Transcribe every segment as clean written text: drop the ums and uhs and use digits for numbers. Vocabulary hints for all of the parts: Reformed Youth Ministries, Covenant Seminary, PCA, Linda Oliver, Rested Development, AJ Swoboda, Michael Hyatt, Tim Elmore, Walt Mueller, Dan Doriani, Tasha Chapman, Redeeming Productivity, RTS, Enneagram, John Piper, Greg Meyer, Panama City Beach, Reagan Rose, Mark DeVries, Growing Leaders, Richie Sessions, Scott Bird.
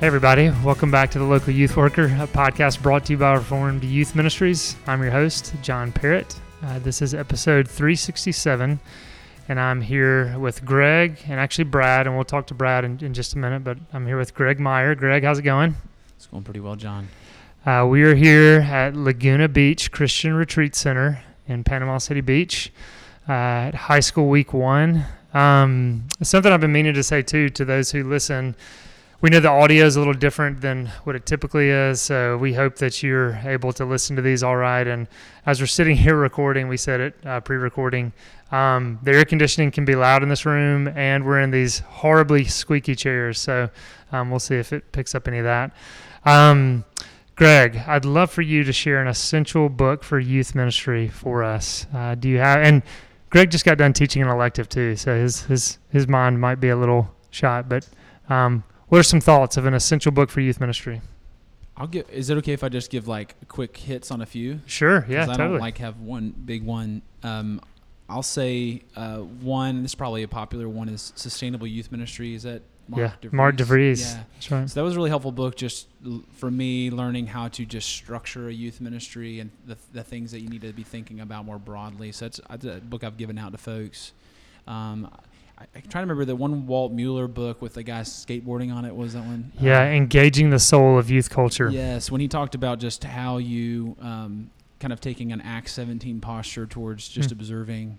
Hey everybody, welcome back to The Local Youth Worker, a podcast brought to you by Reformed Youth Ministries. I'm your host, John Parrott. This is episode 367, and I'm here with Greg and actually Brad, and we'll talk to Brad in just a minute, but I'm here with Greg Meyer. Greg, how's it going? It's going pretty well, John. We are here at Laguna Beach Christian Retreat Center in Panama City Beach at High School Week 1. Something I've been meaning to say, too, to those who listen. We know the audio is a little different than what it typically is, so we hope that you're able to listen to these all right. And as we're sitting here recording, we said it pre-recording, the air conditioning can be loud in this room, and we're in these horribly squeaky chairs, so we'll see if it picks up any of that. Greg, I'd love for you to share an essential book for youth ministry for us. Do you have? And Greg just got done teaching an elective too, so his mind might be a little shot, but what are some thoughts of an essential book for youth ministry? Is it okay if I just give like quick hits on a few? Sure, yeah, totally. I don't have one big one. I'll say one. This is probably a popular one. Is Sustainable Youth Ministry? Is that Mark DeVries? Mark DeVries. Yeah, that's right. So that was a really helpful book, just for me learning how to just structure a youth ministry and the things that you need to be thinking about more broadly. So that's a book I've given out to folks. I try to remember the one Walt Mueller book with the guy skateboarding on it. Was that one? Yeah, Engaging the Soul of Youth Culture. Yes, when he talked about just how you kind of taking an Acts 17 posture towards just observing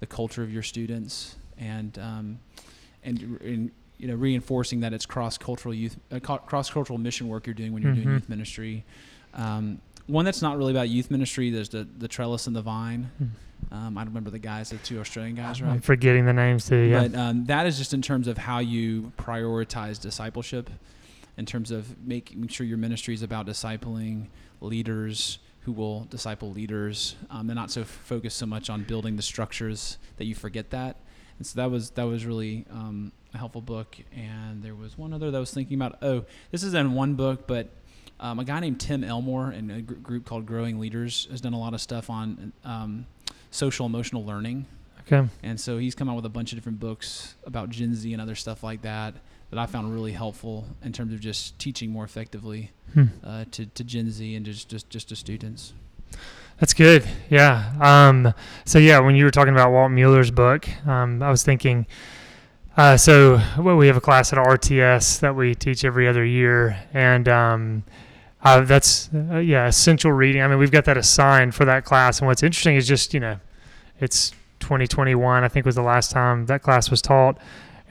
the culture of your students and you know, reinforcing that it's cross-cultural youth, cross-cultural mission work you're doing when you're doing youth ministry. One that's not really about youth ministry, there's the Trellis and the Vine. I remember the two Australian guys, right? I'm forgetting the names too, yeah. But that is just in terms of how you prioritize discipleship, in terms of making sure your ministry is about discipling leaders who will disciple leaders. They're not so focused so much on building the structures that you forget that. And so that was really a helpful book. And there was one other that I was thinking about. Oh, this is in one book, but a guy named Tim Elmore and a group called Growing Leaders has done a lot of stuff on social emotional learning. Okay. And so he's come out with a bunch of different books about Gen Z and other stuff like that that I found really helpful in terms of just teaching more effectively to Gen Z and just to students. That's good. Yeah. So yeah, when you were talking about Walt Mueller's book, I was thinking, we have a class at RTS that we teach every other year, and that's essential reading. I mean, we've got that assigned for that class, and what's interesting is just, you know, it's 2021, I think, was the last time that class was taught,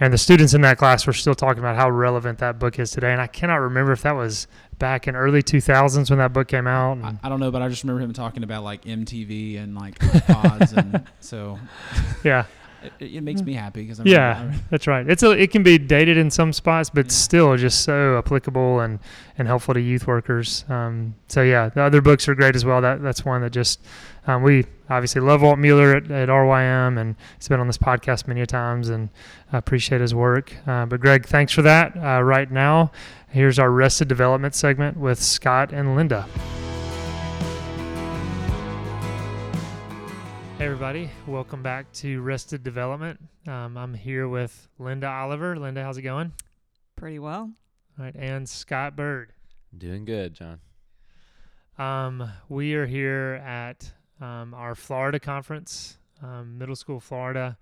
and the students in that class were still talking about how relevant that book is today, and I cannot remember if that was back in early 2000s when that book came out. I don't know, but I just remember him talking about, like, MTV and, like, pods, and so... Yeah. It makes me happy because I'm that's right. It can be dated in some spots, but still just so applicable and helpful to youth workers. So yeah, the other books are great as well. That's one that just we obviously love Walt Mueller at RYM, and he's been on this podcast many times, and I appreciate his work. But Greg, thanks for that. Right now, here's our Rested Development segment with Scott and Linda. Hey everybody, welcome back to Rested Development. I'm here with Linda Oliver. Linda, how's it going? Pretty well. All right, and Scott Bird. Doing good, John. We are here at our Florida conference, middle school Florida.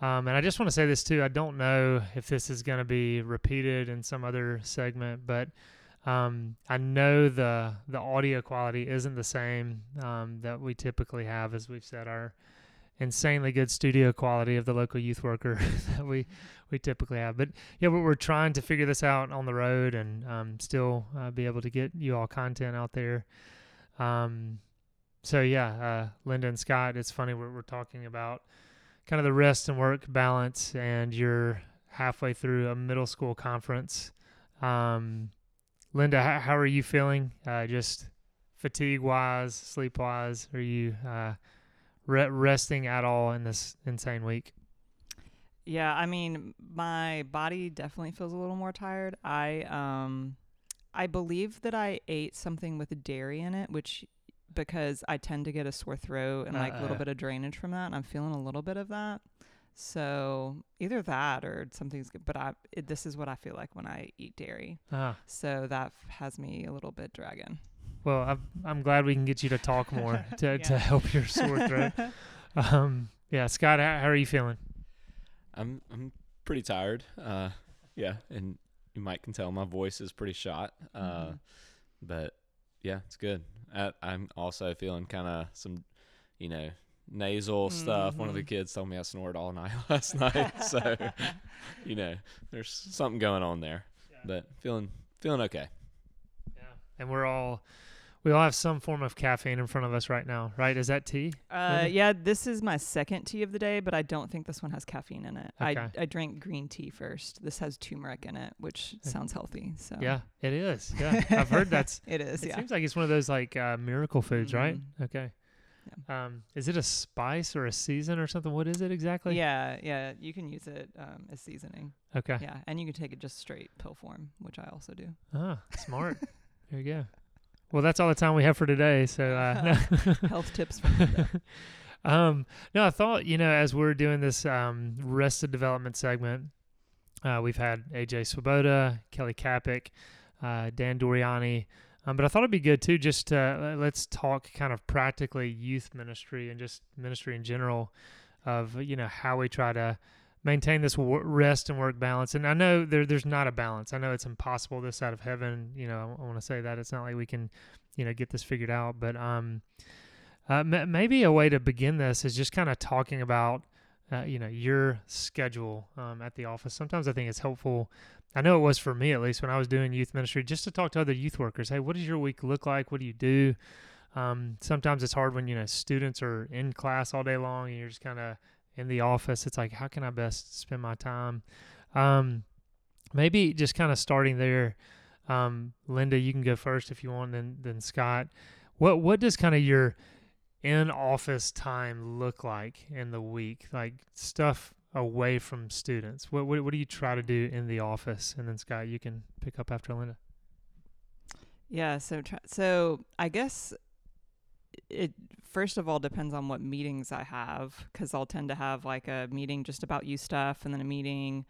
And I just want to say this too. I don't know if this is going to be repeated in some other segment, but I know the audio quality isn't the same that we typically have, as we've said, our insanely good studio quality of The Local Youth Worker that we typically have. But yeah, we're trying to figure this out on the road and still be able to get you all content out there. So yeah, Linda and Scott, it's funny, we're talking about kind of the rest and work balance, and you're halfway through a middle school conference. Linda, how are you feeling? Just fatigue-wise, sleep-wise, are you resting at all in this insane week? Yeah, I mean, my body definitely feels a little more tired. I believe that I ate something with dairy in it, which because I tend to get a sore throat and like a little bit of drainage from that, and I'm feeling a little bit of that. So either that or something's good, but this is what I feel like when I eat dairy. So that has me a little bit dragging. Well, I'm glad we can get you to talk more to help your sore throat. Yeah, Scott, how are you feeling? I'm pretty tired. And you might can tell my voice is pretty shot. But yeah, it's good. I'm also feeling kind of some, nasal stuff. One of the kids told me I snored all night last night, so there's something going on there. Yeah. But feeling okay. Yeah, and we all have some form of caffeine in front of us right now, right? Is that tea? Yeah, this is my second tea of the day, but I don't think this one has caffeine in it. Okay. I drank green tea first. This has turmeric in it, which sounds healthy. So yeah, it is. Yeah, I've heard that's it is. It seems like it's one of those like miracle foods, right? Okay. Yeah. Is it a spice or a season or something? What is it exactly? Yeah, you can use it as seasoning. Okay. Yeah, and you can take it just straight pill form, which I also do. Ah, smart. There you go. Well, that's all the time we have for today. So health tips for today. No, I thought as we're doing this rested development segment, we've had AJ Swoboda, Kelly Kapik, Dan Doriani. But I thought it'd be good too, just let's talk kind of practically youth ministry and just ministry in general of, how we try to maintain this rest and work balance. And I know there's not a balance. I know it's impossible this side of heaven. I want to say that it's not like we can, get this figured out, but maybe a way to begin this is just kind of talking about, your schedule at the office. Sometimes I think it's helpful. I know it was for me, at least when I was doing youth ministry, just to talk to other youth workers. Hey, what does your week look like? What do you do? Sometimes it's hard when, students are in class all day long and you're just kind of in the office. It's like, how can I best spend my time? Maybe just kind of starting there. Linda, you can go first if you want, then Scott. What does kind of your in-office time look like in the week? Like stuff away from students. What do you try to do in the office? And then Scott, you can pick up after Linda. Yeah. So I guess it first of all depends on what meetings I have, because I'll tend to have like a meeting just about you stuff, and then a meeting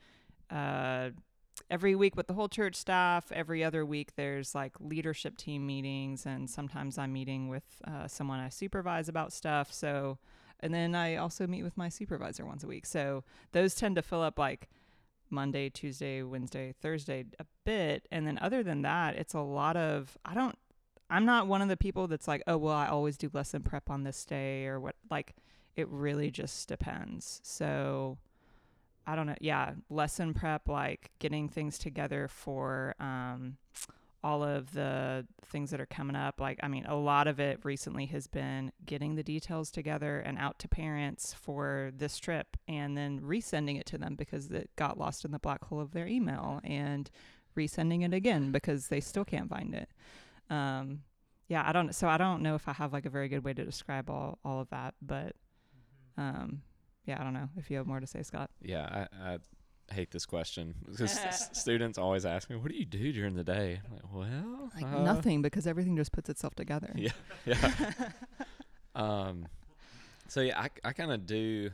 every week with the whole church staff. Every other week there's like leadership team meetings, and sometimes I'm meeting with someone I supervise about stuff. So. And then I also meet with my supervisor once a week. So those tend to fill up like Monday, Tuesday, Wednesday, Thursday a bit. And then other than that, it's a lot of, I'm not one of the people that's like, oh, well, I always do lesson prep on this day or what, like it really just depends. So I don't know. Yeah. Lesson prep, like getting things together for, all of the things that are coming up. Like, I mean, a lot of it recently has been getting the details together and out to parents for this trip, and then resending it to them because it got lost in the black hole of their email, and resending it again because they still can't find it. I don't know if I have like a very good way to describe all of that, but I don't know if you have more to say, Scott. Yeah, I hate this question because students always ask me, what do you do during the day? I'm like, nothing, because everything just puts itself together. Yeah. I kind of do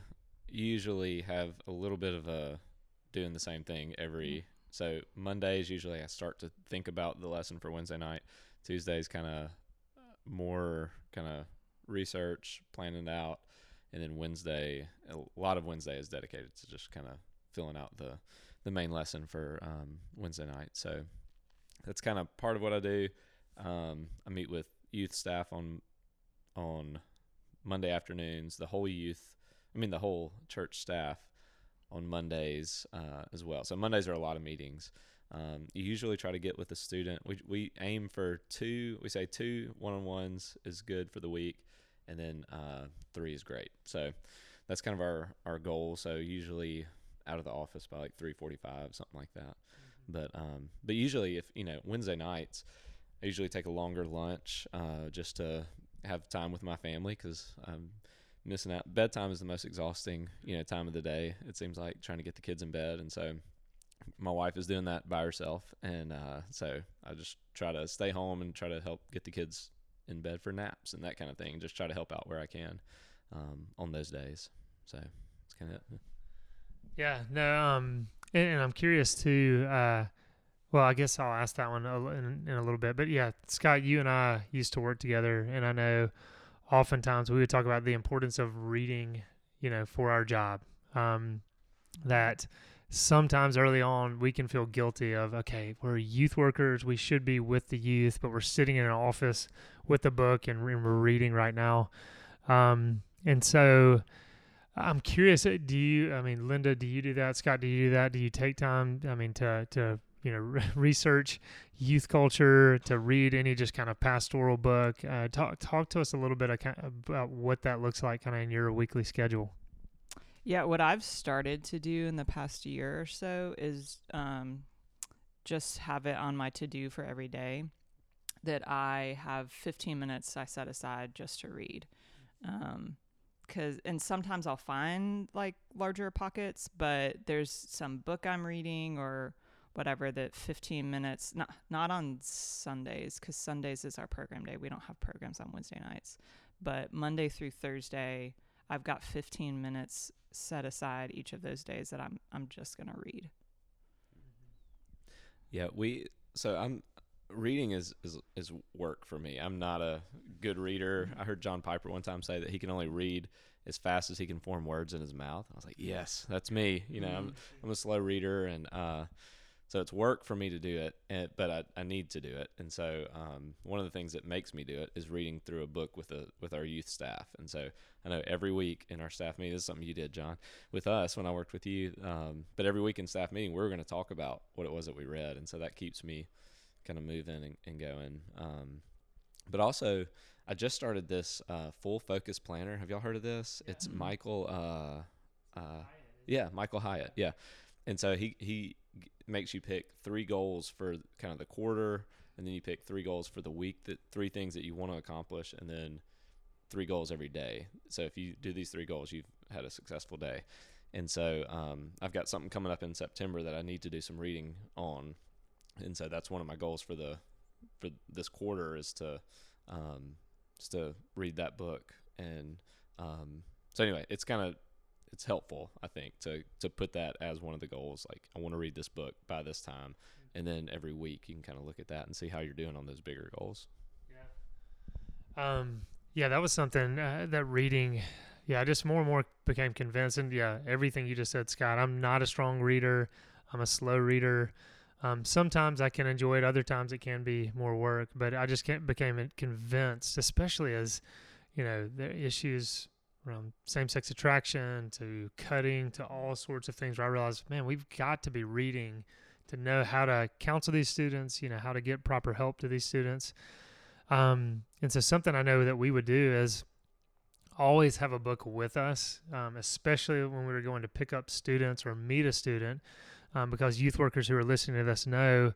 usually have a little bit of a doing the same thing so Mondays usually I start to think about the lesson for Wednesday night. Tuesdays kind of more kind of research, planning it out. And then Wednesday, a lot of Wednesday is dedicated to just kind of filling out the main lesson for Wednesday night. So that's kind of part of what I do. I meet with youth staff on Monday afternoons, the whole church staff on Mondays as well. So Mondays are a lot of meetings. You usually try to get with a student. We aim for two one-on-ones is good for the week, and then three is great. So that's kind of our goal. So usually out of the office by like 3:45, something like that. But usually, if Wednesday nights, I usually take a longer lunch just to have time with my family, because I'm missing out. Bedtime is the most exhausting time of the day, it seems like, trying to get the kids in bed. And so my wife is doing that by herself, and so I just try to stay home and try to help get the kids in bed for naps and that kind of thing. Just try to help out where I can on those days. So that's kind of it. Yeah, no, and I'm curious too. Well, I guess I'll ask that one in a little bit. But yeah, Scott, you and I used to work together, and I know oftentimes we would talk about the importance of reading, for our job. That sometimes early on we can feel guilty of, okay, we're youth workers, we should be with the youth, but we're sitting in an office with a book and we're reading right now. And so I'm curious, Linda, do you do that? Scott, do you do that? Do you take time, to research youth culture, to read any just kind of pastoral book? Talk to us a little bit about what that looks like kind of in your weekly schedule. Yeah, what I've started to do in the past year or so is just have it on my to-do for every day that I have 15 minutes I set aside just to read. And sometimes I'll find like larger pockets, but there's some book I'm reading or whatever that 15 minutes, not on Sundays, because Sundays is our program day. We don't have programs on Wednesday nights, but Monday through Thursday, I've got 15 minutes set aside each of those days that I'm just going to read. Yeah, reading is work for me. I'm not a good reader. I heard John Piper one time say that he can only read as fast as he can form words in his mouth. I was like, yes, that's me. I'm a slow reader, and so it's work for me to do it, but I need to do it. And so one of the things that makes me do it is reading through a book with our youth staff. And so I know every week in our staff meeting, this is something you did, John, with us when I worked with you, but every week in staff meeting, we were going to talk about what it was that we read. And so that keeps me kind of moving and going. But also, I just started this full focus planner. Have y'all heard of this? Yeah. It's Michael Hyatt. Yeah. And so he makes you pick 3 goals for kind of the quarter, and then you pick 3 goals for the week, 3 things that you want to accomplish, and then 3 goals every day. So if you do these 3 goals, you've had a successful day. And so I've got something coming up in September that I need to do some reading on. And so that's one of my goals for this quarter is to just to read that book. And so anyway, it's helpful, I think, to put that as one of the goals. Like, I want to read this book by this time, and then every week you can kind of look at that and see how you're doing on those bigger goals. Yeah. Yeah, that was something that reading. Yeah, I just more and more became convinced. And yeah, everything you just said, Scott. I'm not a strong reader. I'm a slow reader. Sometimes I can enjoy it. Other times it can be more work, but I just became convinced, especially as, the issues around same-sex attraction to cutting to all sorts of things, where I realized, man, we've got to be reading to know how to counsel these students, how to get proper help to these students. And so something I know that we would do is always have a book with us, especially when we were going to pick up students or meet a student. Because youth workers who are listening to this know,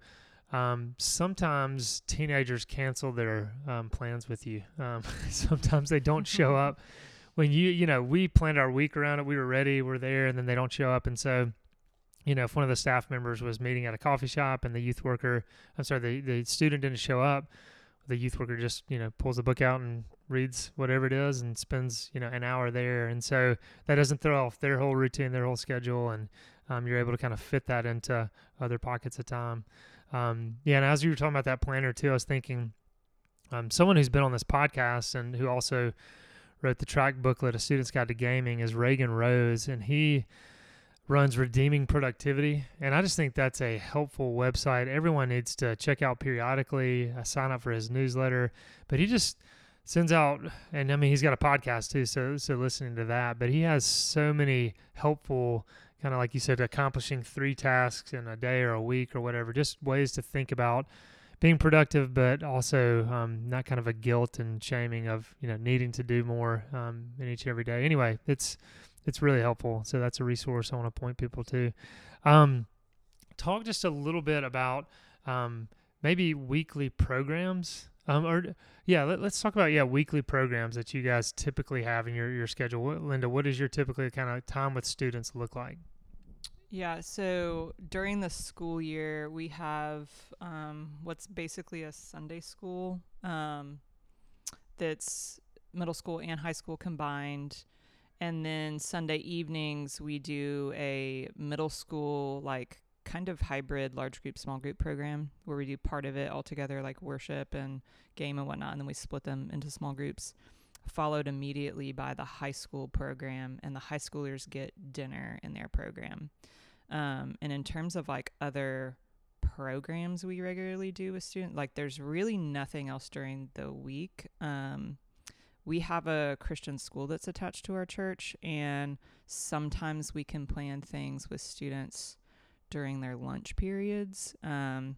sometimes teenagers cancel their plans with you. Sometimes they don't show up. When we planned our week around it, we were ready, we're there, and then they don't show up. And so, if one of the staff members was meeting at a coffee shop and the student didn't show up, the youth worker just, pulls the book out and reads whatever it is and spends, an hour there. And so that doesn't throw off their whole routine, their whole schedule. And you're able to kind of fit that into other pockets of time. And as you were talking about that planner too, I was thinking someone who's been on this podcast and who also wrote the track booklet, A Student's Guide to Gaming, is Reagan Rose, and he runs Redeeming Productivity. And I just think that's a helpful website. Everyone needs to check out periodically. I sign up for his newsletter, but he just sends out, and I mean, he's got a podcast too, so listening to that, but he has so many helpful, kind of like you said, accomplishing 3 tasks in a day or a week or whatever, just ways to think about being productive, but also not kind of a guilt and shaming of, needing to do more in each and every day. Anyway, it's really helpful. So that's a resource I want to point people to. talk just a little bit about maybe weekly programs. Let's talk about weekly programs that you guys typically have in your schedule. Linda, what does your typically kind of time with students look like? Yeah, so during the school year, we have what's basically a Sunday school that's middle school and high school combined. And then Sunday evenings, we do a middle school, like kind of hybrid large group, small group program where we do part of it all together, like worship and game and whatnot. And then we split them into small groups, followed immediately by the high school program, and the high schoolers get dinner in their program. And in terms of like other programs we regularly do with students, like there's really nothing else during the week. We have a Christian school that's attached to our church, and sometimes we can plan things with students during their lunch periods. And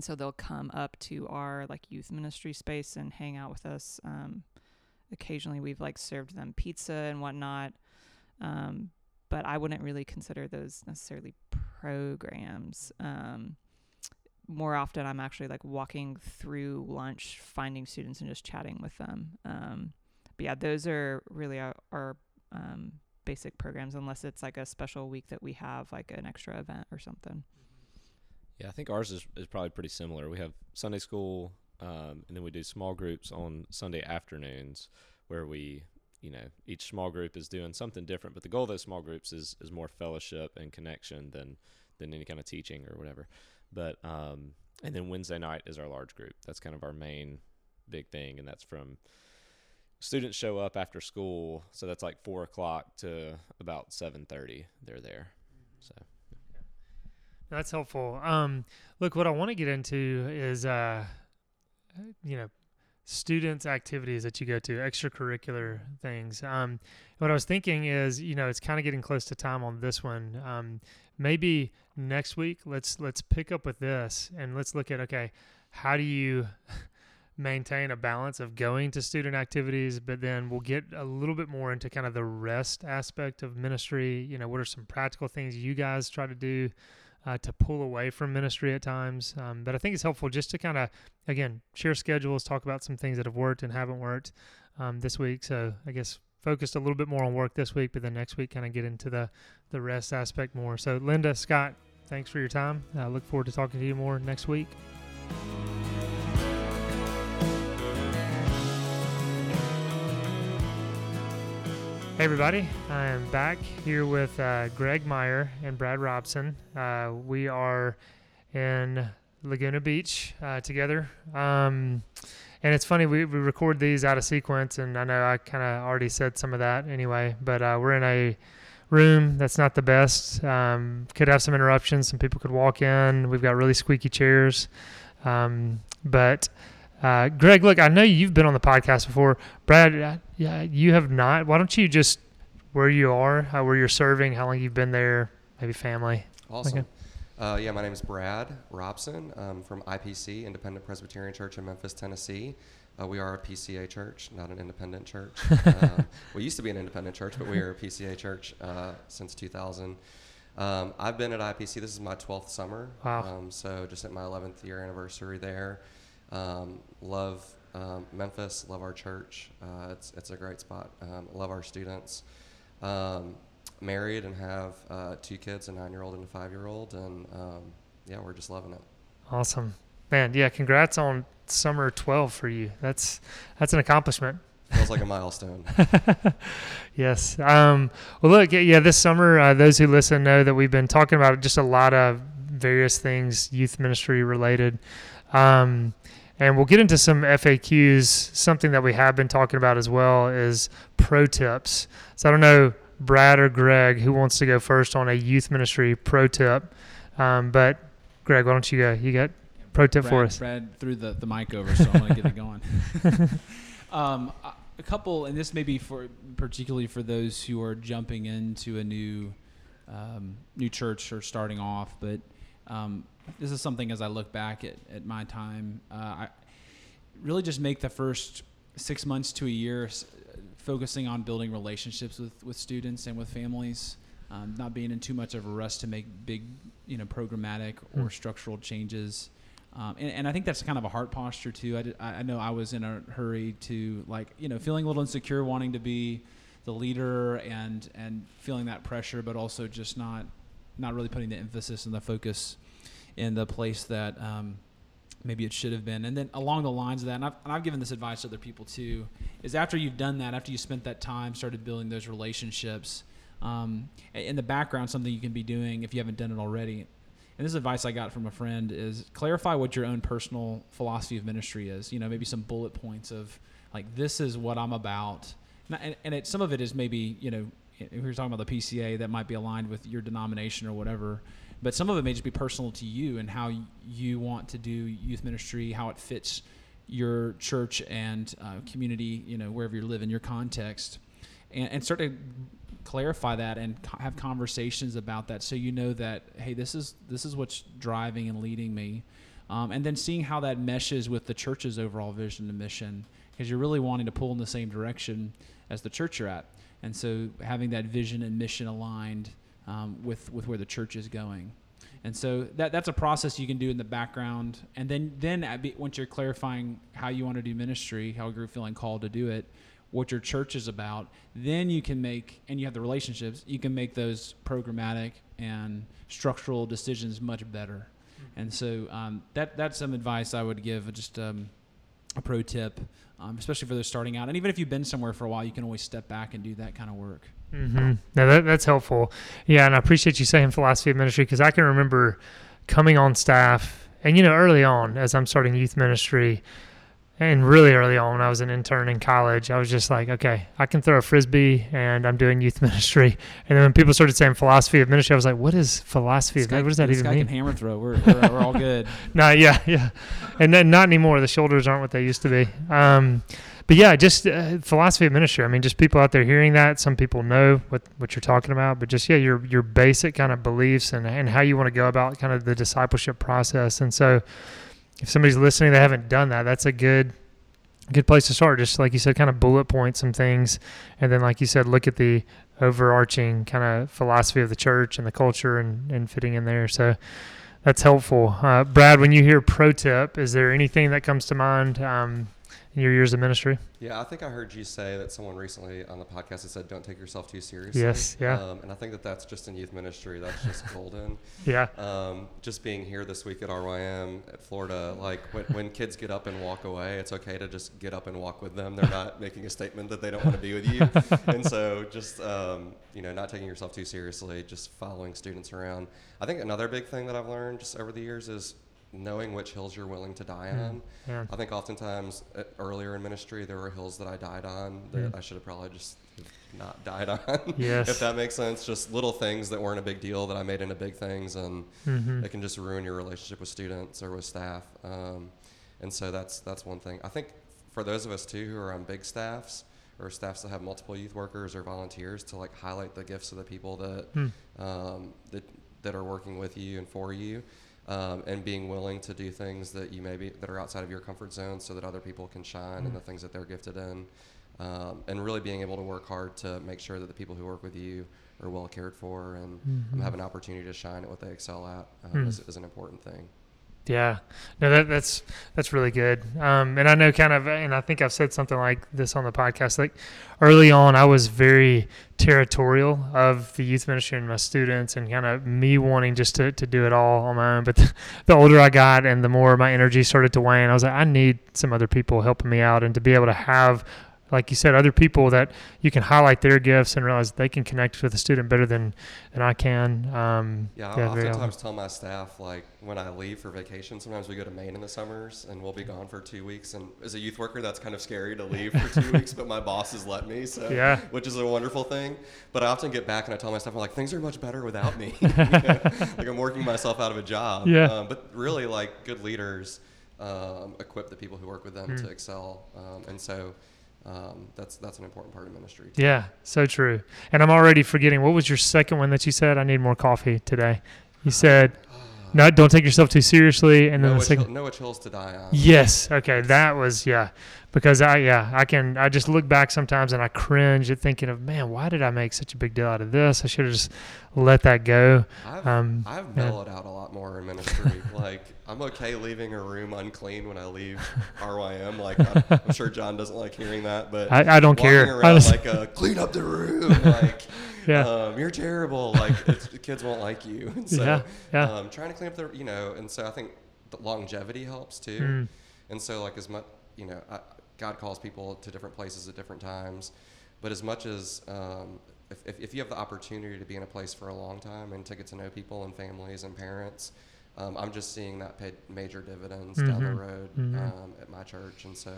so they'll come up to our like youth ministry space and hang out with us. Occasionally we've like served them pizza and whatnot. But I wouldn't really consider those necessarily programs. More often I'm actually like walking through lunch, finding students and just chatting with them. But yeah, those are really our basic programs, unless it's like a special week that we have like an extra event or something. Yeah, I think ours is probably pretty similar. We have Sunday school, and then we do small groups on Sunday afternoons where we, you know, each small group is doing something different, but the goal of those small groups is more fellowship and connection than any kind of teaching or whatever. But, and then Wednesday night is our large group. That's kind of our main big thing. And that's from students show up after school. So that's like 4:00 to about 7:30. They're there. So yeah. That's helpful. Look, what I want to get into is, you know, students' activities that you go to, extracurricular things. What I was thinking is, you know, it's kind of getting close to time on this one. Maybe next week, let's pick up with this and let's look at, okay, how do you maintain a balance of going to student activities, but then we'll get a little bit more into kind of the rest aspect of ministry. You know, what are some practical things you guys try to do to pull away from ministry at times? But I think it's helpful just to kind of, again, share schedules, talk about some things that have worked and haven't worked this week. So I guess focused a little bit more on work this week, but then next week kind of get into the rest aspect more. So Linda, Scott, thanks for your time. I look forward to talking to you more next week. Hey everybody, I am back here with Greg Meyer and Brad Robson. We are in Laguna Beach together. And it's funny, we record these out of sequence, and I know I kind of already said some of that anyway, but we're in a room that's not the best. Could have some interruptions, some people could walk in. We've got really squeaky chairs. But Greg, look, I know you've been on the podcast before. Brad, you have not. Why don't you just, where you are, where you're serving, how long you've been there, maybe family. Awesome. Okay. My name is Brad Robson. I'm from IPC, Independent Presbyterian Church in Memphis, Tennessee. We are a PCA church, not an independent church. We used to be an independent church, but we are a PCA church since 2000. I've been at IPC. This is my 12th summer. Wow. So just at my 11th year anniversary there. Love Memphis, love our church. It's a great spot. Love our students. Married and have two kids, a 9-year-old and a 5-year-old, and we're just loving it. Awesome, man. Yeah, congrats on summer 12 for you. That's an accomplishment. Feels like a milestone. Yes. Well, look, this summer, those who listen know that we've been talking about just a lot of various things youth ministry related. And we'll get into some FAQs. Something that we have been talking about as well is pro tips. So I don't know, Brad or Greg, who wants to go first on a youth ministry pro tip? But Greg, why don't you go? You got pro tip for us. Brad threw the mic over, so I'm going to get it going. A couple, and this may be particularly for those who are jumping into a new church or starting off, but this is something as I look back at my time, I really just make the first 6 months to a year focusing on building relationships with students and with families. not being in too much of a rush to make big, programmatic or structural changes. And I think that's kind of a heart posture too. I know I was in a hurry to feeling a little insecure, wanting to be the leader and feeling that pressure, but also just not really putting the emphasis and the focus in the place that maybe it should have been. And then along the lines of that, and I've given this advice to other people too, is after you've done that, after you spent that time, started building those relationships, in the background, something you can be doing if you haven't done it already. And this advice I got from a friend is clarify what your own personal philosophy of ministry is. Maybe some bullet points of this is what I'm about. And some of it is maybe, if we were talking about the PCA, that might be aligned with your denomination or whatever. But some of it may just be personal to you and how you want to do youth ministry, how it fits your church and community, wherever you live in your context. And start to clarify that and have conversations about that, so that, hey, this is what's driving and leading me. And then seeing how that meshes with the church's overall vision and mission, because you're really wanting to pull in the same direction as the church you're at. And so having that vision and mission aligned with where the church is going. And so that's a process you can do in the background. And then once you're clarifying how you want to do ministry, how you're feeling called to do it, what your church is about, then you can make, and you have the relationships, you can make those programmatic and structural decisions much better. Mm-hmm. And so that's some advice I would give, just a pro tip, especially for those starting out. And even if you've been somewhere for a while, you can always step back and do that kind of work. Mm-hmm. Now that's helpful. Yeah, and I appreciate you saying philosophy of ministry, because I can remember coming on staff, and early on as I'm starting youth ministry, and really early on, when I was an intern in college, I was just like, okay, I can throw a Frisbee and I'm doing youth ministry. And then when people started saying philosophy of ministry, I was like, what is philosophy of ministry? What does that even mean? This guy can hammer throw. We're all good. No, yeah. And then not anymore. The shoulders aren't what they used to be. But yeah, just philosophy of ministry. I mean, just people out there hearing that. Some people know what you're talking about, but just, your basic kind of beliefs and how you want to go about kind of the discipleship process. And so, if somebody's listening, they haven't done that, that's a good place to start. Just like you said, kind of bullet point some things. And then, like you said, look at the overarching kind of philosophy of the church and the culture and fitting in there. So that's helpful. Brad, when you hear pro tip, is there anything that comes to mind in your years of ministry? Yeah, I think I heard you say that someone recently on the podcast had said, don't take yourself too seriously. Yes, yeah. And I think that's just in youth ministry. That's just golden. Yeah. Just being here this week at RYM at Florida, when kids get up and walk away, it's okay to just get up and walk with them. They're not making a statement that they don't want to be with you. And so just, not taking yourself too seriously, just following students around. I think another big thing that I've learned just over the years is knowing which hills you're willing to die on. Yeah. I think oftentimes earlier in ministry, there were hills that I died on that I should have probably just not died on, yes. If that makes sense. Just little things that weren't a big deal that I made into big things, and it can just ruin your relationship with students or with staff. And so that's one thing. I think for those of us too who are on big staffs or staffs that have multiple youth workers or volunteers, to highlight the gifts of the people that that are working with you and for you. And being willing to do things that you that are outside of your comfort zone, so that other people can shine in the things that they're gifted in, and really being able to work hard to make sure that the people who work with you are well cared for and have an opportunity to shine at what they excel at is an important thing. Yeah, no, that's really good. And I know and I think I've said something like this on the podcast, early on, I was very territorial of the youth ministry and my students, and kind of me wanting just to do it all on my own. But the older I got and the more my energy started to wane, I was like, I need some other people helping me out, and to be able to have, like you said, other people that you can highlight their gifts and realize they can connect with a student better than I can. I oftentimes tell my staff, when I leave for vacation, sometimes we go to Maine in the summers and we'll be gone for 2 weeks. And as a youth worker, that's kind of scary to leave for 2 weeks, but my boss has let me, which is a wonderful thing. But I often get back and I tell my staff, I'm like, things are much better without me. I'm working myself out of a job. Yeah. But really, good leaders equip the people who work with them to excel. And so... that's an important part of ministry too. Yeah, so true. And I'm already forgetting, what was your second one that you said? I need more coffee today. You said, no, don't take yourself too seriously. And then know which hills to die on. Yes. Okay. That was, Because I just look back sometimes and I cringe at thinking of, man, why did I make such a big deal out of this? I should have just let that go. I've mellowed out a lot more in ministry. Like, I'm okay leaving a room unclean when I leave RYM. Like, I'm sure John doesn't like hearing that, but I don't care. Clean up the room. Like, you're terrible. Like, the kids won't like you. And so, trying to clean up the, and so I think the longevity helps too. Mm. And so, like, as much, God calls people to different places at different times, but as much as if you have the opportunity to be in a place for a long time and to get to know people and families and parents, I'm just seeing that paid major dividends down the road at my church. And so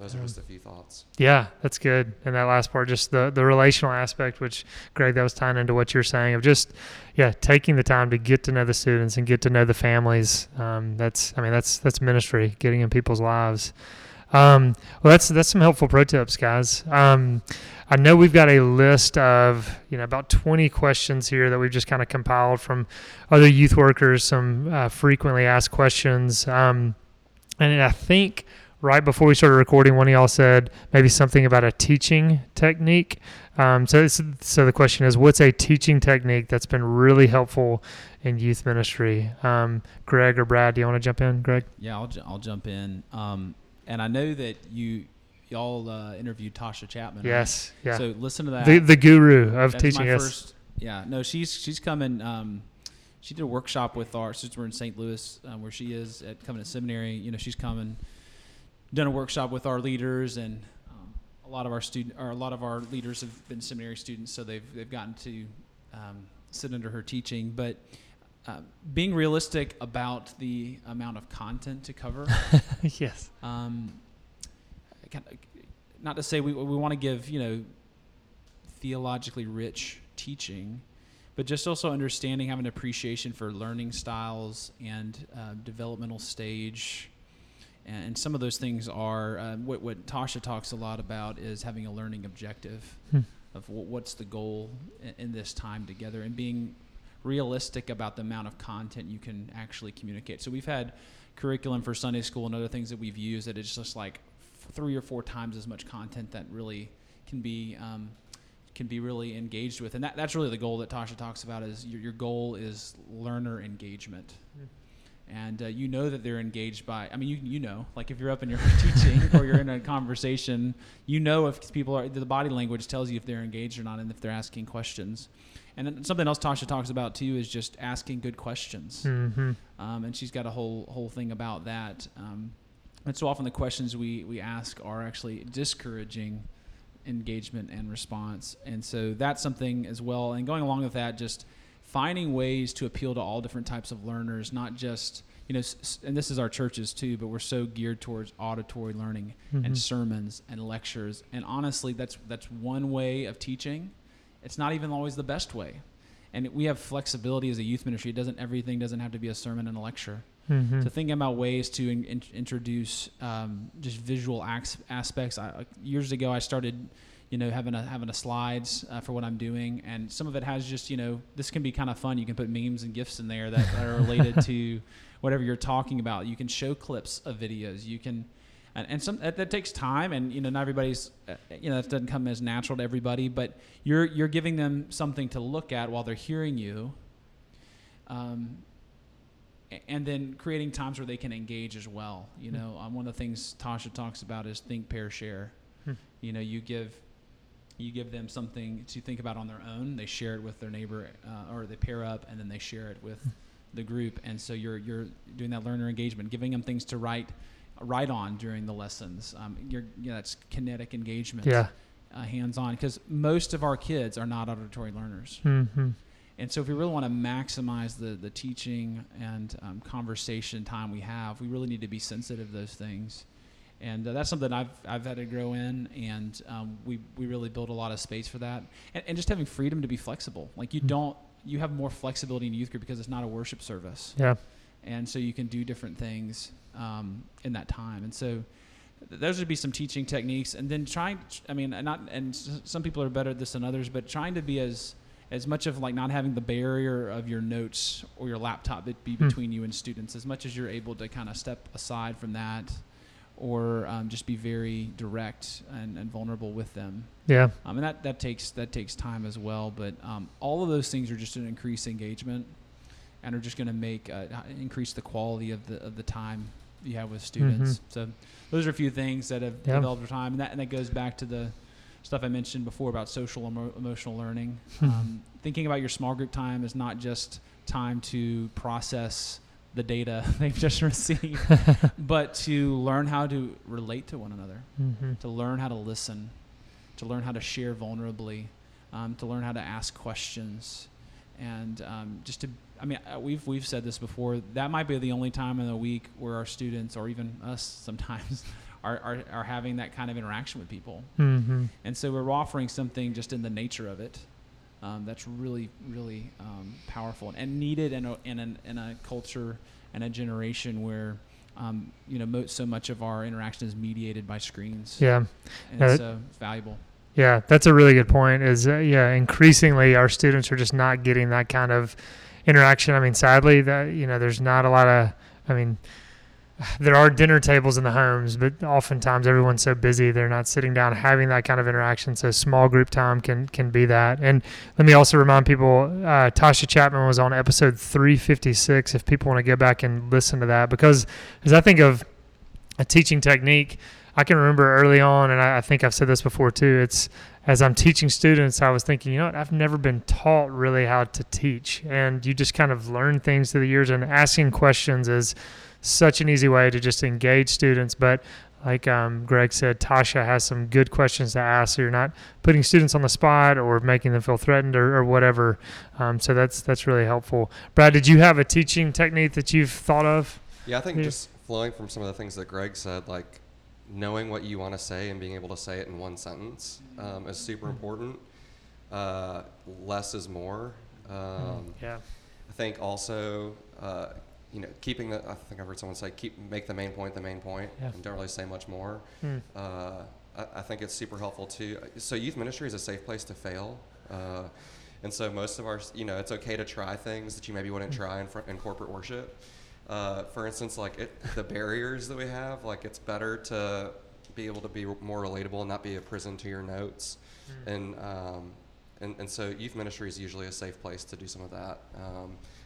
those are just a few thoughts. Yeah, that's good. And that last part, just the relational aspect, which, Greg, that was tying into what you're saying of just, taking the time to get to know the students and get to know the families. That's ministry, getting in people's lives. Well, that's some helpful pro tips, guys. I know we've got a list of, about 20 questions here that we've just kind of compiled from other youth workers, some frequently asked questions. And I think right before we started recording, one of y'all said maybe something about a teaching technique. So the question is, what's a teaching technique that's been really helpful in youth ministry? Greg or Brad, do you want to jump in, Greg? Yeah, I'll jump in. And I know that y'all interviewed Tasha Chapman. Yes, right? Yeah. So listen to that. The guru of teaching. Yes. First, yeah. No, she's coming. She did a workshop with our since we're in St. Louis, where she is at Covenant Seminary. She's coming. Done a workshop with our leaders, and a lot of our leaders have been seminary students, so they've gotten to sit under her teaching, but. Being realistic about the amount of content to cover. Yes. Not to say we want to give, theologically rich teaching, but just also understanding, having an appreciation for learning styles and developmental stage. And some of those things are what Tasha talks a lot about is having a learning objective of what's the goal in this time together, and being realistic about the amount of content you can actually communicate. So we've had curriculum for Sunday school and other things that we've used that it's just like 3 or 4 times as much content that really can be really engaged with. And that's really the goal that Tasha talks about is your goal is learner engagement. Mm-hmm. And that they're engaged by, like if you're up in your teaching or you're in a conversation, if people are, the body language tells you if they're engaged or not and if they're asking questions. And then something else Tasha talks about too is just asking good questions. Mm-hmm. And she's got a whole thing about that. And so often the questions we ask are actually discouraging engagement and response. And so that's something as well. And going along with that, just finding ways to appeal to all different types of learners, not just, and this is our churches too, but we're so geared towards auditory learning and sermons and lectures. And honestly, that's one way of teaching. It's not even always the best way. And we have flexibility as a youth ministry. Everything doesn't have to be a sermon and a lecture. Mm-hmm. So thinking about ways to introduce just visual aspects. Years ago, I started, having a slides for what I'm doing. And some of it has just, this can be kind of fun. You can put memes and GIFs in there that are related to whatever you're talking about. You can show clips of videos. You can... And some that takes time, and not everybody's, that doesn't come as natural to everybody. But you're giving them something to look at while they're hearing you, and then creating times where they can engage as well. One of the things Tasha talks about is think, pair, share. You give them something to think about on their own. They share it with their neighbor, or they pair up, and then they share it with the group. And so you're doing that learner engagement, giving them things to write. Right on during the lessons. That's kinetic engagement, hands-on, because most of our kids are not auditory learners. Mm-hmm. And so if we really want to maximize the teaching and conversation time we have, we really need to be sensitive to those things. And that's something I've had to grow in, and we really build a lot of space for that. And just having freedom to be flexible. Like you have more flexibility in youth group because it's not a worship service. Yeah. And so you can do different things in that time. And so those would be some teaching techniques. And then some people are better at this than others, but trying to be as much of like not having the barrier of your notes or your laptop be between you and students, as much as you're able to kind of step aside from that or just be very direct and vulnerable with them. Yeah. And that takes time as well. But all of those things are just going to increase engagement and are just going to make increase the quality of the time you have with students. Mm-hmm. So those are a few things that have developed over time, and that goes back to the stuff I mentioned before about social emotional learning. Thinking about your small group time is not just time to process the data they've just received, but to learn how to relate to one another, mm-hmm. to learn how to listen, to learn how to share vulnerably, to learn how to ask questions. And we've said this before, that might be the only time in the week where our students, or even us sometimes, are having that kind of interaction with people. Mm-hmm. And so we're offering something just in the nature of it that's really, really powerful and needed in a culture and a generation where so much of our interaction is mediated by screens. Yeah, and it's valuable. Yeah, that's a really good point. Is increasingly our students are just not getting that kind of interaction. I mean, sadly, that there's not a lot of. I mean, there are dinner tables in the homes, but oftentimes everyone's so busy they're not sitting down having that kind of interaction. So small group time can be that. And let me also remind people, Tasha Chapman was on episode 356. If people want to go back and listen to that, because as I think of a teaching technique, I can remember early on, and I think I've said this before too, it's as I'm teaching students, I was thinking, I've never been taught really how to teach. And you just kind of learn things through the years, and asking questions is such an easy way to just engage students. But like Greg said, Tasha has some good questions to ask, so you're not putting students on the spot or making them feel threatened or whatever. So that's really helpful. Brad, did you have a teaching technique that you've thought of? Yeah, I think just flowing from some of the things that Greg said, like knowing what you want to say and being able to say it in one sentence is super important. Less is more. I think also, keeping the, I think I've heard someone say, make the main point, and don't really say much more. I think it's super helpful too. So youth ministry is a safe place to fail. And so most of our, it's okay to try things that you maybe wouldn't try in corporate worship. For instance, the barriers that we have, it's better to be able to be more relatable and not be a prison to your notes. And so youth ministry is usually a safe place to do some of that,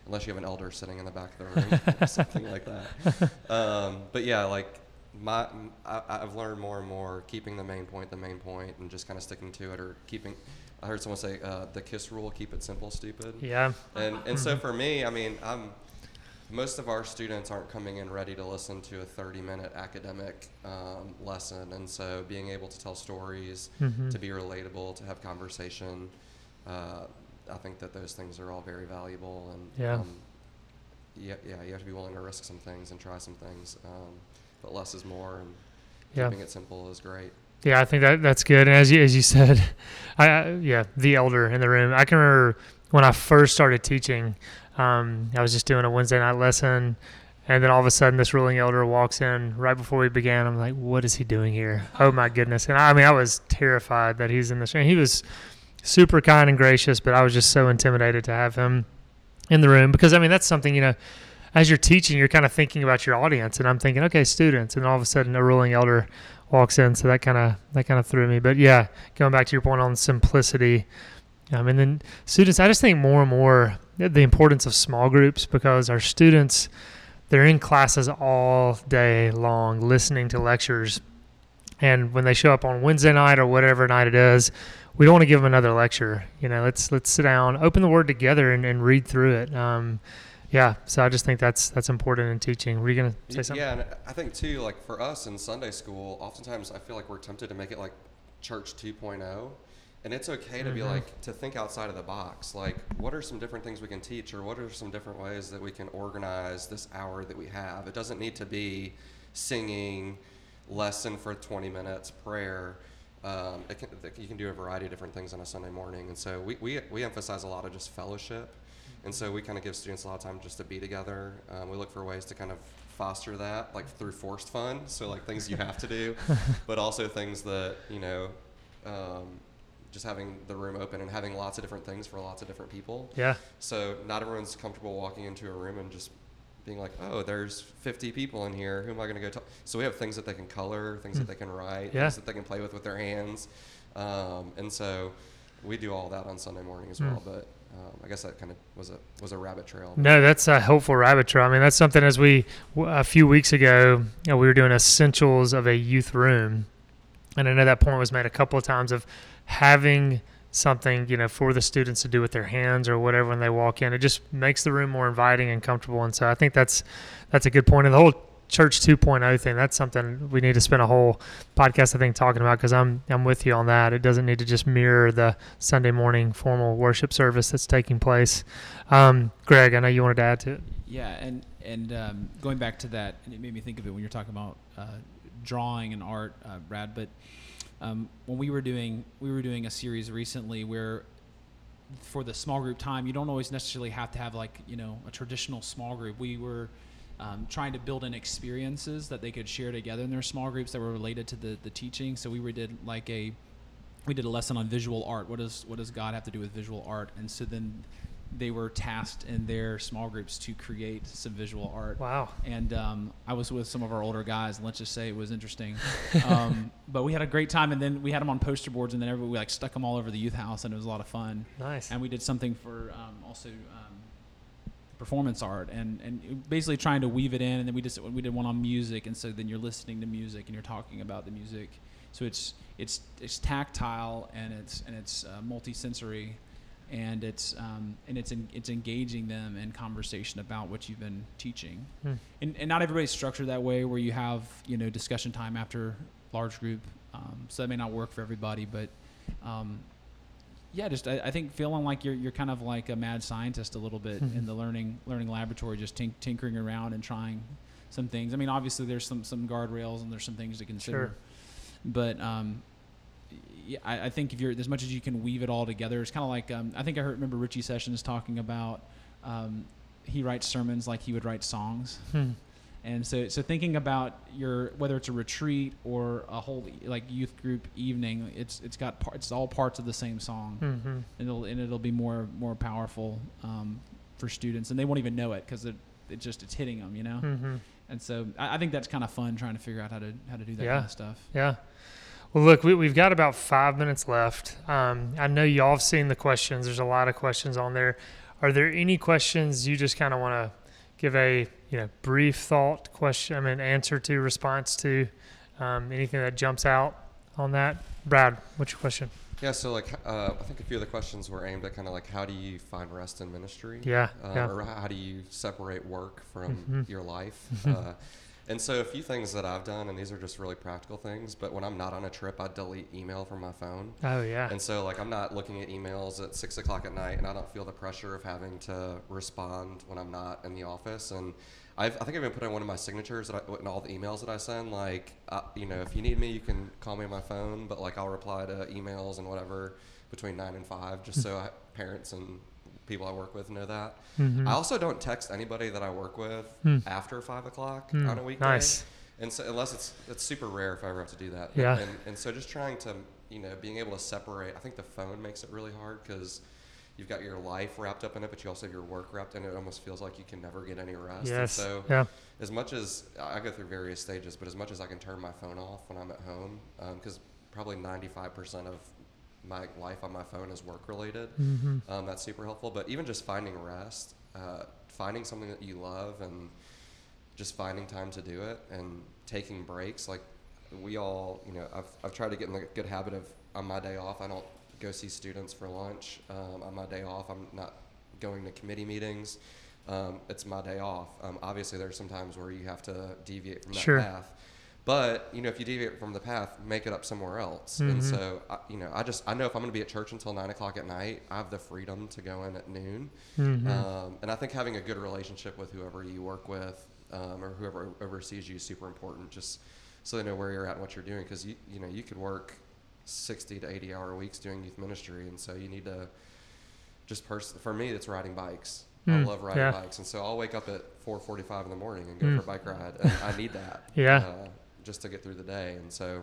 unless you have an elder sitting in the back of the room or something like that. I've learned more and more keeping the main point and just kind of sticking to it, or I heard someone say the KISS rule, keep it simple, stupid. Yeah. And so for me, most of our students aren't coming in ready to listen to a 30-minute academic lesson, and so being able to tell stories, mm-hmm. to be relatable, to have conversation, I think that those things are all very valuable. And you have to be willing to risk some things and try some things, but less is more, and keeping it simple is great. Yeah, I think that's good. And as you said, the elder in the room. I can remember when I first started teaching. I was just doing a Wednesday night lesson, and then all of a sudden this ruling elder walks in right before we began. I'm like, what is he doing here? Oh my goodness. And I was terrified that he's in this room. He was super kind and gracious, but I was just so intimidated to have him in the room, because that's something, as you're teaching, you're kind of thinking about your audience, and I'm thinking, okay, students, and all of a sudden a ruling elder walks in. So that kind of threw me. But yeah, going back to your point on simplicity, and then students, I just think more and more the importance of small groups, because our students, they're in classes all day long listening to lectures, and when they show up on Wednesday night or whatever night it is, we don't want to give them another lecture. Let's sit down, open the Word together, and read through it. So I just think that's important in teaching. Were you going to say something? Yeah, and I think too, for us in Sunday school, oftentimes I feel like we're tempted to make it like Church 2.0. And it's okay to be to think outside of the box. What are some different things we can teach, or what are some different ways that we can organize this hour that we have? It doesn't need to be singing, lesson for 20 minutes, prayer. You can do a variety of different things on a Sunday morning. And so we emphasize a lot of just fellowship. And so we kind of give students a lot of time just to be together. We look for ways to kind of foster that, through forced fun. So things you have to do, but also things that, just having the room open and having lots of different things for lots of different people. Yeah. So not everyone's comfortable walking into a room and just being like, oh, there's 50 people in here. Who am I going to go talk? So we have things that they can color, things that they can write, things that they can play with their hands. And so we do all that on Sunday morning as well. But I guess that kind of was a rabbit trail. No, that's a helpful rabbit trail. I mean, that's something as a few weeks ago, you know, we were doing essentials of a youth room. And I know that point was made a couple of times of having something, you know, for the students to do with their hands or whatever when they walk in. It just makes the room more inviting and comfortable. And so I think that's a good point. And the whole Church 2.0 thing, that's something we need to spend a whole podcast, I think, talking about, because I'm with you on that. It doesn't need to just mirror the Sunday morning formal worship service that's taking place. Greg, I know you wanted to add to it. Yeah, and going back to that, and it made me think of it when you're talking about drawing and art, Brad, but when we were doing a series recently where for the small group time, you don't always necessarily have to have, like, you know, a traditional small group. We were trying to build in experiences that they could share together in their small groups that were related to the teaching. So we did a lesson on visual art. What does God have to do with visual art? And so then they were tasked in their small groups to create some visual art. Wow. And I was with some of our older guys, and let's just say it was interesting. But we had a great time, and then we had them on poster boards, and then everybody, we stuck them all over the youth house, and it was a lot of fun. Nice. And we did something for performance art, and basically trying to weave it in, and then we did one on music, and so then you're listening to music, and you're talking about the music. So it's tactile, and it's multi-sensory. And it's engaging them in conversation about what you've been teaching, and not everybody's structured that way where you have, you know, discussion time after large group, so that may not work for everybody. But I think feeling like you're kind of like a mad scientist a little bit in the learning laboratory, just tinkering around and trying some things. I mean, obviously there's some guardrails and there's some things to consider, sure. But yeah, I think if you're, as much as you can weave it all together, it's kind of like, I think remember Richie Sessions talking about, he writes sermons like he would write songs. And so thinking about whether it's a retreat or a whole like youth group evening, it's all parts of the same song, and it'll be more powerful, for students, and they won't even know it because it's hitting them, you know? And so I think that's kind of fun, trying to figure out how to do that kind of stuff. Yeah. Well, look, we've got about 5 minutes left. I know y'all have seen the questions. There's a lot of questions on there. Are there any questions you just kind of want to give a, you know, brief thought question, I mean, answer to, response to, anything that jumps out on that? Brad, what's your question? Yeah, so like I think a few of the questions were aimed at kind of like, how do you find rest in ministry? Or how do you separate work from your life? And so a few things that I've done, and these are just really practical things, but when I'm not on a trip, I delete email from my phone. Oh, yeah. And so, like, I'm not looking at emails at 6 o'clock at night, and I don't feel the pressure of having to respond when I'm not in the office. And I think I've even put in one of my signatures that in all the emails that I send, like, you know, if you need me, you can call me on my phone, but, like, I'll reply to emails and whatever between 9 and 5, just so parents and people I work with know that. I also don't text anybody that I work with after 5 o'clock on a weekday. Nice. And so, unless it's super rare if I ever have to do that. Yeah. And so just trying to, you know, being able to separate, I think the phone makes it really hard because you've got your life wrapped up in it, but you also have your work wrapped in it. It almost feels like you can never get any rest. Yes. And so as much as I go through various stages, but as much as I can turn my phone off when I'm at home, because probably 95% of my life on my phone is work related. That's super helpful. But even just finding rest, finding something that you love, and just finding time to do it, and taking breaks. Like we all, you know, I've tried to get in the good habit of, on my day off, I don't go see students for lunch. On my day off, I'm not going to committee meetings. It's my day off. Obviously there's some times where you have to deviate from that path. But, you know, if you deviate from the path, make it up somewhere else. And so, you know, I know if I'm going to be at church until 9 o'clock at night, I have the freedom to go in at noon. And I think having a good relationship with whoever you work with, or whoever oversees you is super important, just so they know where you're at and what you're doing. Because, you know, you could work 60 to 80-hour weeks doing youth ministry. And so you need to just for me, it's riding bikes. I love riding bikes. And so I'll wake up at 4:45 in the morning and go for a bike ride. And I need that. Just to get through the day. And so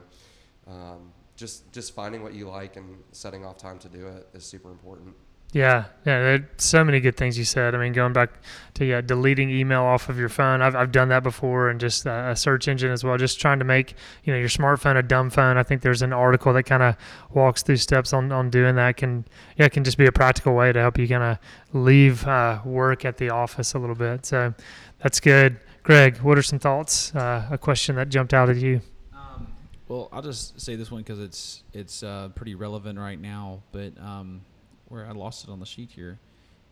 just finding what you like and setting off time to do it is super important. Yeah, so many good things you said. I mean, going back to deleting email off of your phone. I've done that before, and just a search engine as well, just trying to make your smartphone a dumb phone. I think there's an article that kind of walks through steps on doing that. It can just be a practical way to help you kind of leave work at the office a little bit. So that's good. Greg, what are some thoughts? A question that jumped out at you? Well, I'll just say this one because it's pretty relevant right now, but where I lost it on the sheet here,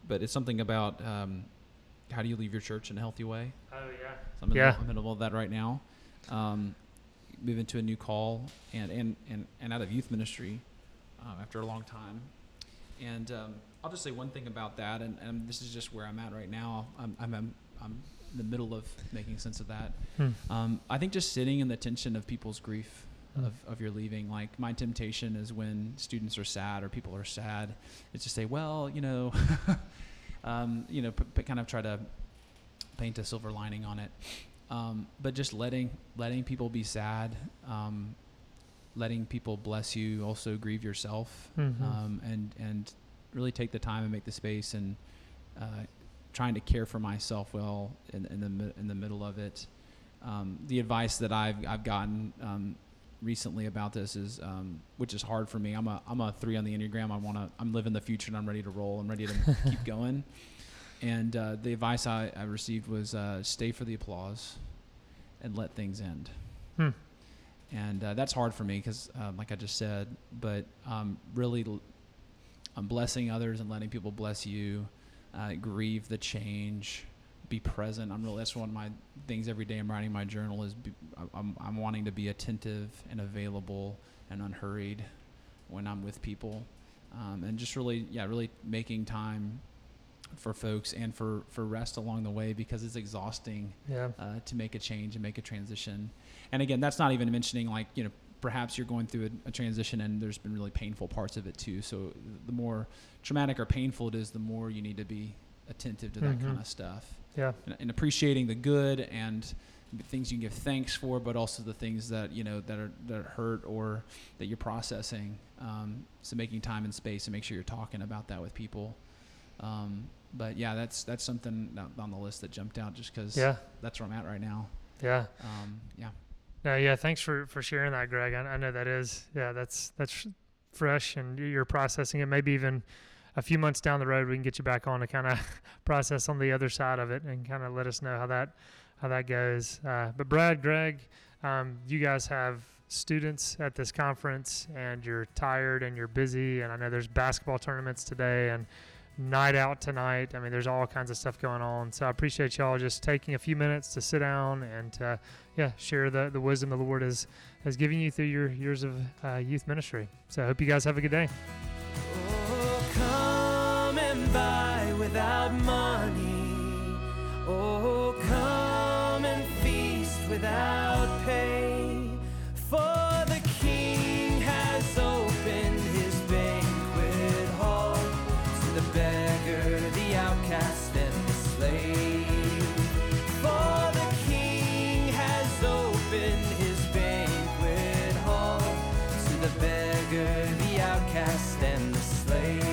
but it's something about how do you leave your church in a healthy way? Oh, yeah. So I'm in the middle of that right now. Move into a new call and out of youth ministry after a long time. And I'll just say one thing about that, and this is just where I'm at right now. I'm in the middle of making sense of that. I think just sitting in the tension of people's grief of your leaving. Like, my temptation is when students are sad or people are sad, it's just say, well, kind of try to paint a silver lining on it. But just letting people be sad, letting people bless you, also grieve yourself, and really take the time and make the space, and trying to care for myself well in the middle of it. The advice that I've gotten recently about this is, which is hard for me. I'm a 3 on the Enneagram. I'm living the future, and I'm ready to roll. I'm ready to keep going. And the advice I received was stay for the applause and let things end. And that's hard for me because, like I just said, but really I'm blessing others and letting people bless you, grieve the change, be present. That's one of my things every day I'm writing my journal is I'm wanting to be attentive and available and unhurried when I'm with people, and just really making time for folks and for rest along the way, because it's exhausting to make a change and make a transition. And again, that's not even mentioning perhaps you're going through a transition and there's been really painful parts of it too. So the more traumatic or painful it is, the more you need to be attentive to that kind of stuff. Yeah. And appreciating the good and the things you can give thanks for, but also the things that, that are hurt or that you're processing. So making time and space and make sure you're talking about that with people. But yeah, that's something on the list that jumped out just because that's where I'm at right now. Yeah. Yeah. No, yeah, thanks for sharing that, Greg. I know that is, that's fresh, and you're processing it. Maybe even a few months down the road, we can get you back on to kind of process on the other side of it and kind of let us know how that goes. But Brad, Greg, you guys have students at this conference, and you're tired and you're busy, and I know there's basketball tournaments today and night out tonight. I mean, there's all kinds of stuff going on. So I appreciate y'all just taking a few minutes to sit down and share the wisdom the Lord has given you through your years of youth ministry. So I hope you guys have a good day. Oh, come and buy without money. Oh, come and feast without pay. For the King has opened his banquet hall to the beggar, the outcast, and the slave. And the slave.